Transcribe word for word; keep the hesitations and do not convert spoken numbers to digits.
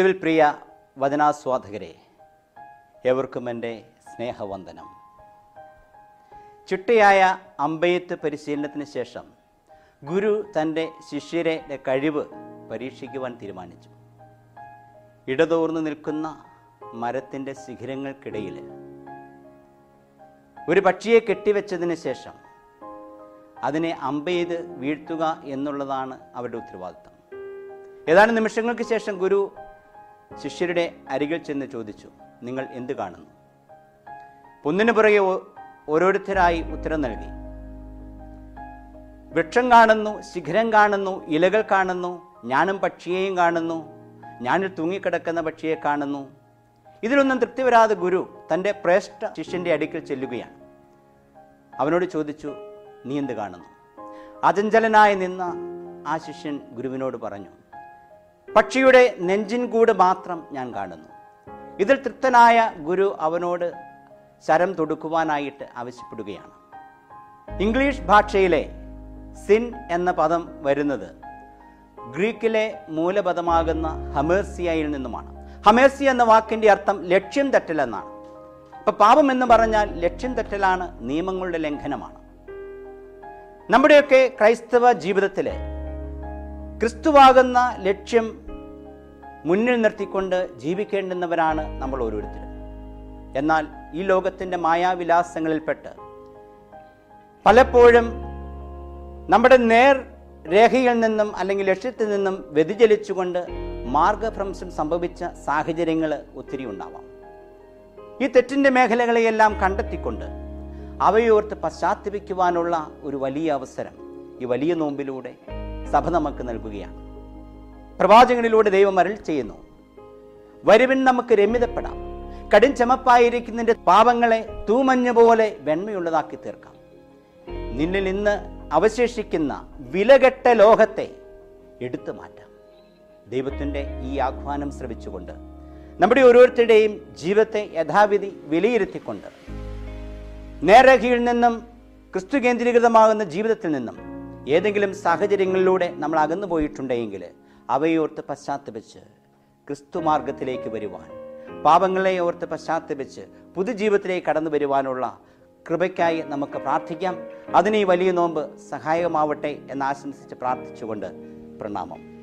ക്രിസ്തുവിൽ പ്രിയ വചനാസ്വാദകരെ, എവർക്കും എൻ്റെ സ്നേഹവന്ദനം. ചിട്ടയായ അമ്പെയ്ത്ത് പരിശീലനത്തിന് ശേഷം ഗുരു തൻ്റെ ശിഷ്യരെ കഴിവ് പരീക്ഷിക്കുവാൻ തീരുമാനിച്ചു. ഇടതൂർന്നു നിൽക്കുന്ന മരത്തിൻ്റെ ശിഖരങ്ങൾക്കിടയിൽ ഒരു പക്ഷിയെ കെട്ടിവെച്ചതിന് ശേഷം അതിനെ അമ്പെയ്ത് വീഴ്ത്തുക എന്നുള്ളതാണ് അവരുടെ ഉത്തരവാദിത്തം. ഏതാനും നിമിഷങ്ങൾക്ക് ശേഷം ഗുരു ശിഷ്യരുടെ അരികിൽ ചെന്ന് ചോദിച്ചു, നിങ്ങൾ എന്ത് കാണുന്നു? ഒന്നിനു പുറകെ ഓരോരുത്തരായി ഉത്തരം നൽകി. വൃക്ഷം കാണുന്നു, ശിഖരം കാണുന്നു, ഇലകൾ കാണുന്നു, ഞാനും പക്ഷിയെയും കാണുന്നു, ഞാനിൽ തൂങ്ങിക്കിടക്കുന്ന പക്ഷിയെ കാണുന്നു. ഇതിലൊന്നും തൃപ്തി വരാതെ ഗുരു തൻ്റെ പ്രേഷ്ഠ ശിഷ്യൻ്റെ അടുക്കൽ ചെല്ലുകയാണ്. അവനോട് ചോദിച്ചു, നീ എന്ത് കാണുന്നു? അചഞ്ചലനായി നിന്ന ആ ശിഷ്യൻ ഗുരുവിനോട് പറഞ്ഞു, പക്ഷിയുടെ നെഞ്ചിൻ കൂട് മാത്രം ഞാൻ കാണുന്നു. ഇതിൽ തൃപ്തനായ ഗുരു അവനോട് ശരം തൊടുക്കുവാനായിട്ട് ആവശ്യപ്പെടുകയാണ്. ഇംഗ്ലീഷ് ഭാഷയിലെ സിൻ എന്ന പദം വരുന്നത് ഗ്രീക്കിലെ മൂലപദമാകുന്ന ഹമേഴ്സിയയിൽ നിന്നുമാണ്. ഹമേഴ്സിയ എന്ന വാക്കിൻ്റെ അർത്ഥം ലക്ഷ്യം തെറ്റൽ എന്നാണ്. ഇപ്പം പാപം എന്ന് പറഞ്ഞാൽ ലക്ഷ്യം തെറ്റലാണ്, നിയമങ്ങളുടെ ലംഘനമാണ്. നമ്മുടെയൊക്കെ ക്രൈസ്തവ ജീവിതത്തിലെ ക്രിസ്തുവാകുന്ന ലക്ഷ്യം മുന്നിൽ നിർത്തിക്കൊണ്ട് ജീവിക്കേണ്ടുന്നവരാണ് നമ്മൾ ഓരോരുത്തരും. എന്നാൽ ഈ ലോകത്തിൻ്റെ മായാവിലാസങ്ങളിൽപ്പെട്ട് പലപ്പോഴും നമ്മുടെ നേർ രേഖയിൽ നിന്നും അല്ലെങ്കിൽ ലക്ഷ്യത്തിൽ നിന്നും വ്യതിചലിച്ചുകൊണ്ട് മാർഗഭ്രംശം സംഭവിച്ച സാഹചര്യങ്ങൾ ഒത്തിരി ഉണ്ടാവാം. ഈ തെറ്റിൻ്റെ മേഖലകളെയെല്ലാം കണ്ടെത്തിക്കൊണ്ട് അവയോർത്ത് പശ്ചാത്തപിക്കുവാനുള്ള ഒരു വലിയ അവസരം ഈ വലിയ നോമ്പിലൂടെ സഭ നമുക്ക് നൽകുകയാണ്. പ്രവാചകനിലൂടെ ദൈവം അരുൾ ചെയ്യുന്നു, വരുവിൻ നമുക്ക് രമ്യതപ്പെടാം, കടും ചമപ്പായിരിക്കുന്നതിൻ്റെ പാപങ്ങളെ തൂമഞ്ഞ പോലെ വെണ്മയുള്ളതാക്കി തീർക്കാം, നിന്നിൽ ഇന്ന് അവശേഷിക്കുന്ന വിലകെട്ട ലോകത്തെ എടുത്തു മാറ്റാം. ദൈവത്തിൻ്റെ ഈ ആഹ്വാനം ശ്രവിച്ചുകൊണ്ട് നമ്മുടെ ഓരോരുത്തരുടെയും ജീവിതത്തെ യഥാവിധി വിലയിരുത്തിക്കൊണ്ട് നേരേഖയിൽ നിന്നും ക്രിസ്തു കേന്ദ്രീകൃതമാകുന്ന ജീവിതത്തിൽ നിന്നും ഏതെങ്കിലും സാഹചര്യങ്ങളിലൂടെ നമ്മൾ അകന്നു പോയിട്ടുണ്ടെങ്കിൽ അവയോർത്ത് പശ്ചാത്തപിച്ച് ക്രിസ്തു മാർഗത്തിലേക്ക് വരുവാൻ, പാപങ്ങളെ ഓർത്ത് പശ്ചാത്തപിച്ച് പുതുജീവിതത്തിലേക്ക് കടന്നു വരുവാനുള്ള കൃപയ്ക്കായി നമുക്ക് പ്രാർത്ഥിക്കാം. അതിന് ഈ വലിയ നോമ്പ് സഹായകമാവട്ടെ എന്നാശംസിച്ച് പ്രാർത്ഥിച്ചുകൊണ്ട് പ്രണാമം.